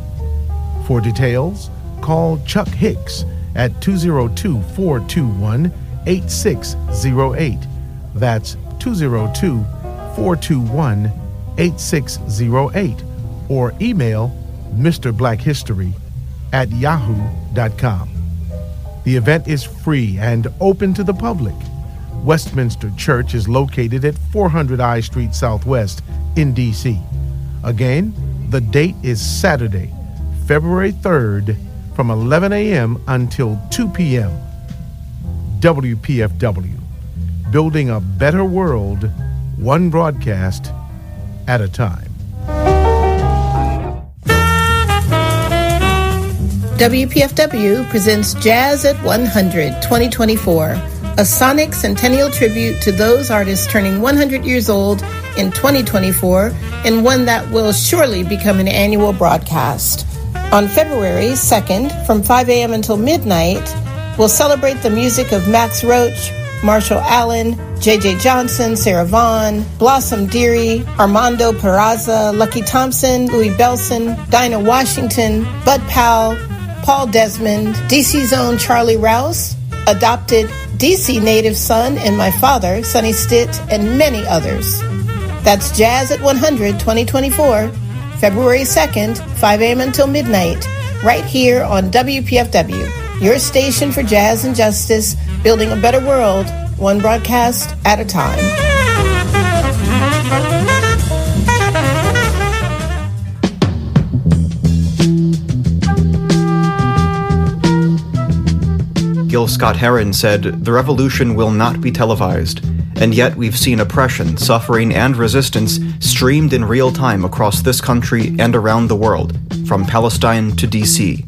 For details, call Chuck Hicks at two zero two, four two one, eight six zero eight. That's two zero two, four two one, eight six zero eight. Or email Mister Black History at yahoo dot com. The event is free and open to the public. Westminster Church is located at four hundred I Street Southwest in D C. Again, the date is Saturday, February third, from eleven a.m. until two p.m. W P F W, building a better world, one broadcast at a time. W P F W presents Jazz at one hundred twenty twenty-four, a sonic centennial tribute to those artists turning one hundred years old in twenty twenty-four, and one that will surely become an annual broadcast. On February second, from five a.m. until midnight, we'll celebrate the music of Max Roach, Marshall Allen, J J. Johnson, Sarah Vaughan, Blossom Dearie, Armando Peraza, Lucky Thompson, Louis Bellson, Dinah Washington, Bud Powell, Paul Desmond, D C's own Charlie Rouse, adopted D C native son and my father, Sonny Stitt, and many others. That's Jazz at one hundred twenty twenty-four. February second, five a.m. until midnight, right here on W P F W, your station for jazz and justice, building a better world, one broadcast at a time. Gil Scott-Heron said, "The revolution will not be televised, and yet we've seen oppression, suffering, and resistance streamed in real time across this country and around the world, from Palestine to D C.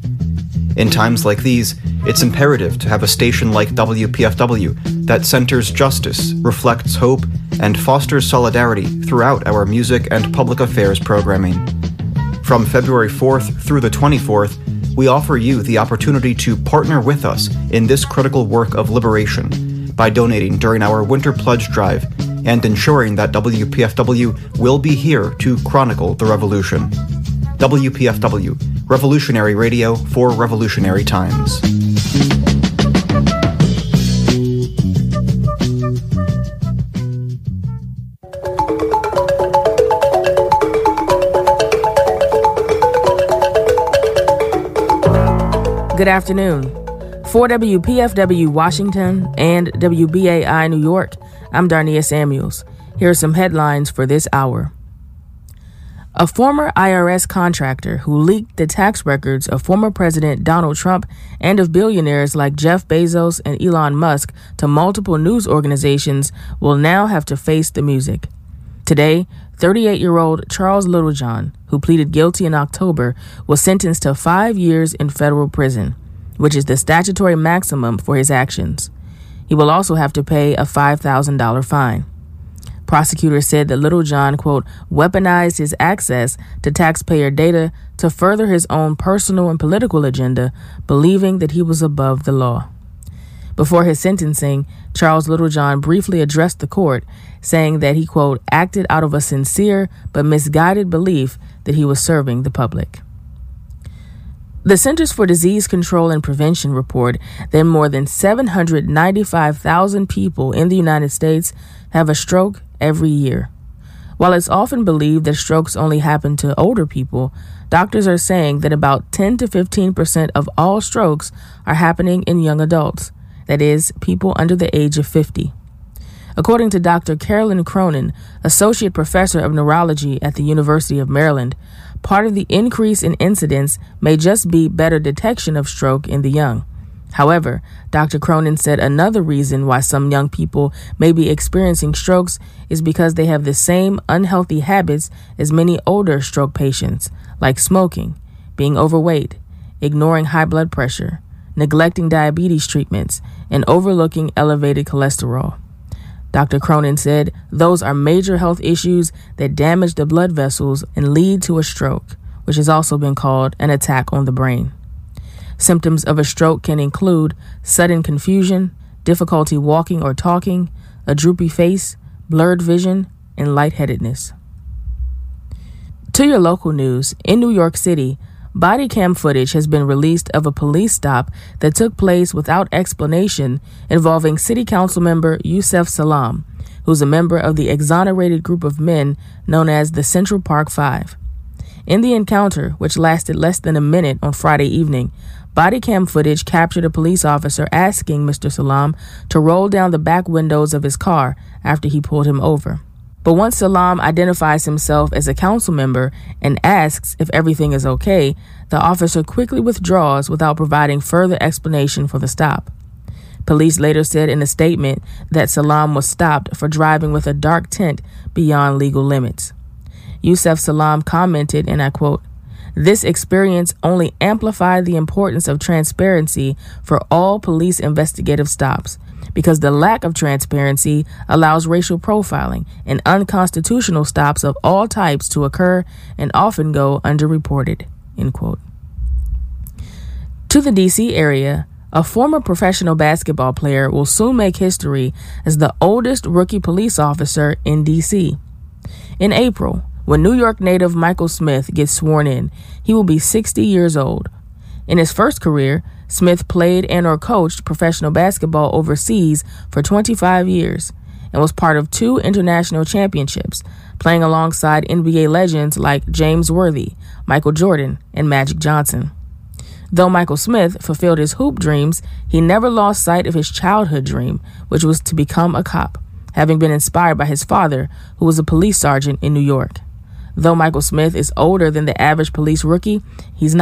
In times like these, it's imperative to have a station like W P F W that centers justice, reflects hope, and fosters solidarity throughout our music and public affairs programming. From February fourth through the twenty-fourth, we offer you the opportunity to partner with us in this critical work of liberation by donating during our Winter Pledge Drive and ensuring that W P F W will be here to chronicle the revolution. W P F W, revolutionary radio for revolutionary times." Good afternoon. For W P F W Washington and W B A I New York, I'm Darnia Samuels. Here are some headlines for this hour. A former I R S contractor who leaked the tax records of former President Donald Trump and of billionaires like Jeff Bezos and Elon Musk to multiple news organizations will now have to face the music. Today, thirty-eight-year-old Charles Littlejohn, who pleaded guilty in October, was sentenced to five years in federal prison, which is the statutory maximum for his actions. He will also have to pay a five thousand dollars fine. Prosecutors said that Littlejohn, quote, weaponized his access to taxpayer data to further his own personal and political agenda, believing that he was above the law. Before his sentencing, Charles Littlejohn briefly addressed the court, saying that he, quote, acted out of a sincere but misguided belief that he was serving the public. The Centers for Disease Control and Prevention report that more than seven hundred ninety-five thousand people in the United States have a stroke every year. While it's often believed that strokes only happen to older people, doctors are saying that about ten to fifteen percent of all strokes are happening in young adults. That is, people under the age of fifty. According to Doctor Carolyn Cronin, Associate Professor of Neurology at the University of Maryland, part of the increase in incidence may just be better detection of stroke in the young. However, Doctor Cronin said another reason why some young people may be experiencing strokes is because they have the same unhealthy habits as many older stroke patients, like smoking, being overweight, ignoring high blood pressure, neglecting diabetes treatments, and overlooking elevated cholesterol. Doctor Cronin said those are major health issues that damage the blood vessels and lead to a stroke, which has also been called an attack on the brain. Symptoms of a stroke can include sudden confusion, difficulty walking or talking, a droopy face, blurred vision, and lightheadedness. To your local news, in New York City, body cam footage has been released of a police stop that took place without explanation involving City Council member Yusef Salaam, who's a member of the exonerated group of men known as the Central Park Five. In the encounter, which lasted less than a minute on Friday evening, body cam footage captured a police officer asking Mister Salaam to roll down the back windows of his car after he pulled him over. But once Salaam identifies himself as a council member and asks if everything is okay, the officer quickly withdraws without providing further explanation for the stop. Police later said in a statement that Salaam was stopped for driving with a dark tint beyond legal limits. Yusef Salaam commented, and I quote, "This experience only amplified the importance of transparency for all police investigative stops, because the lack of transparency allows racial profiling and unconstitutional stops of all types to occur and often go underreported," end quote. To the D C area, a former professional basketball player will soon make history as the oldest rookie police officer in D C. In April, when New York native Michael Smith gets sworn in, he will be sixty years old. In his first career, Smith played and or coached professional basketball overseas for twenty-five years, and was part of two international championships, playing alongside N B A legends like James Worthy, Michael Jordan, and Magic Johnson. Though Michael Smith fulfilled his hoop dreams, he never lost sight of his childhood dream, which was to become a cop, having been inspired by his father, who was a police sergeant in New York. Though Michael Smith is older than the average police rookie, he's not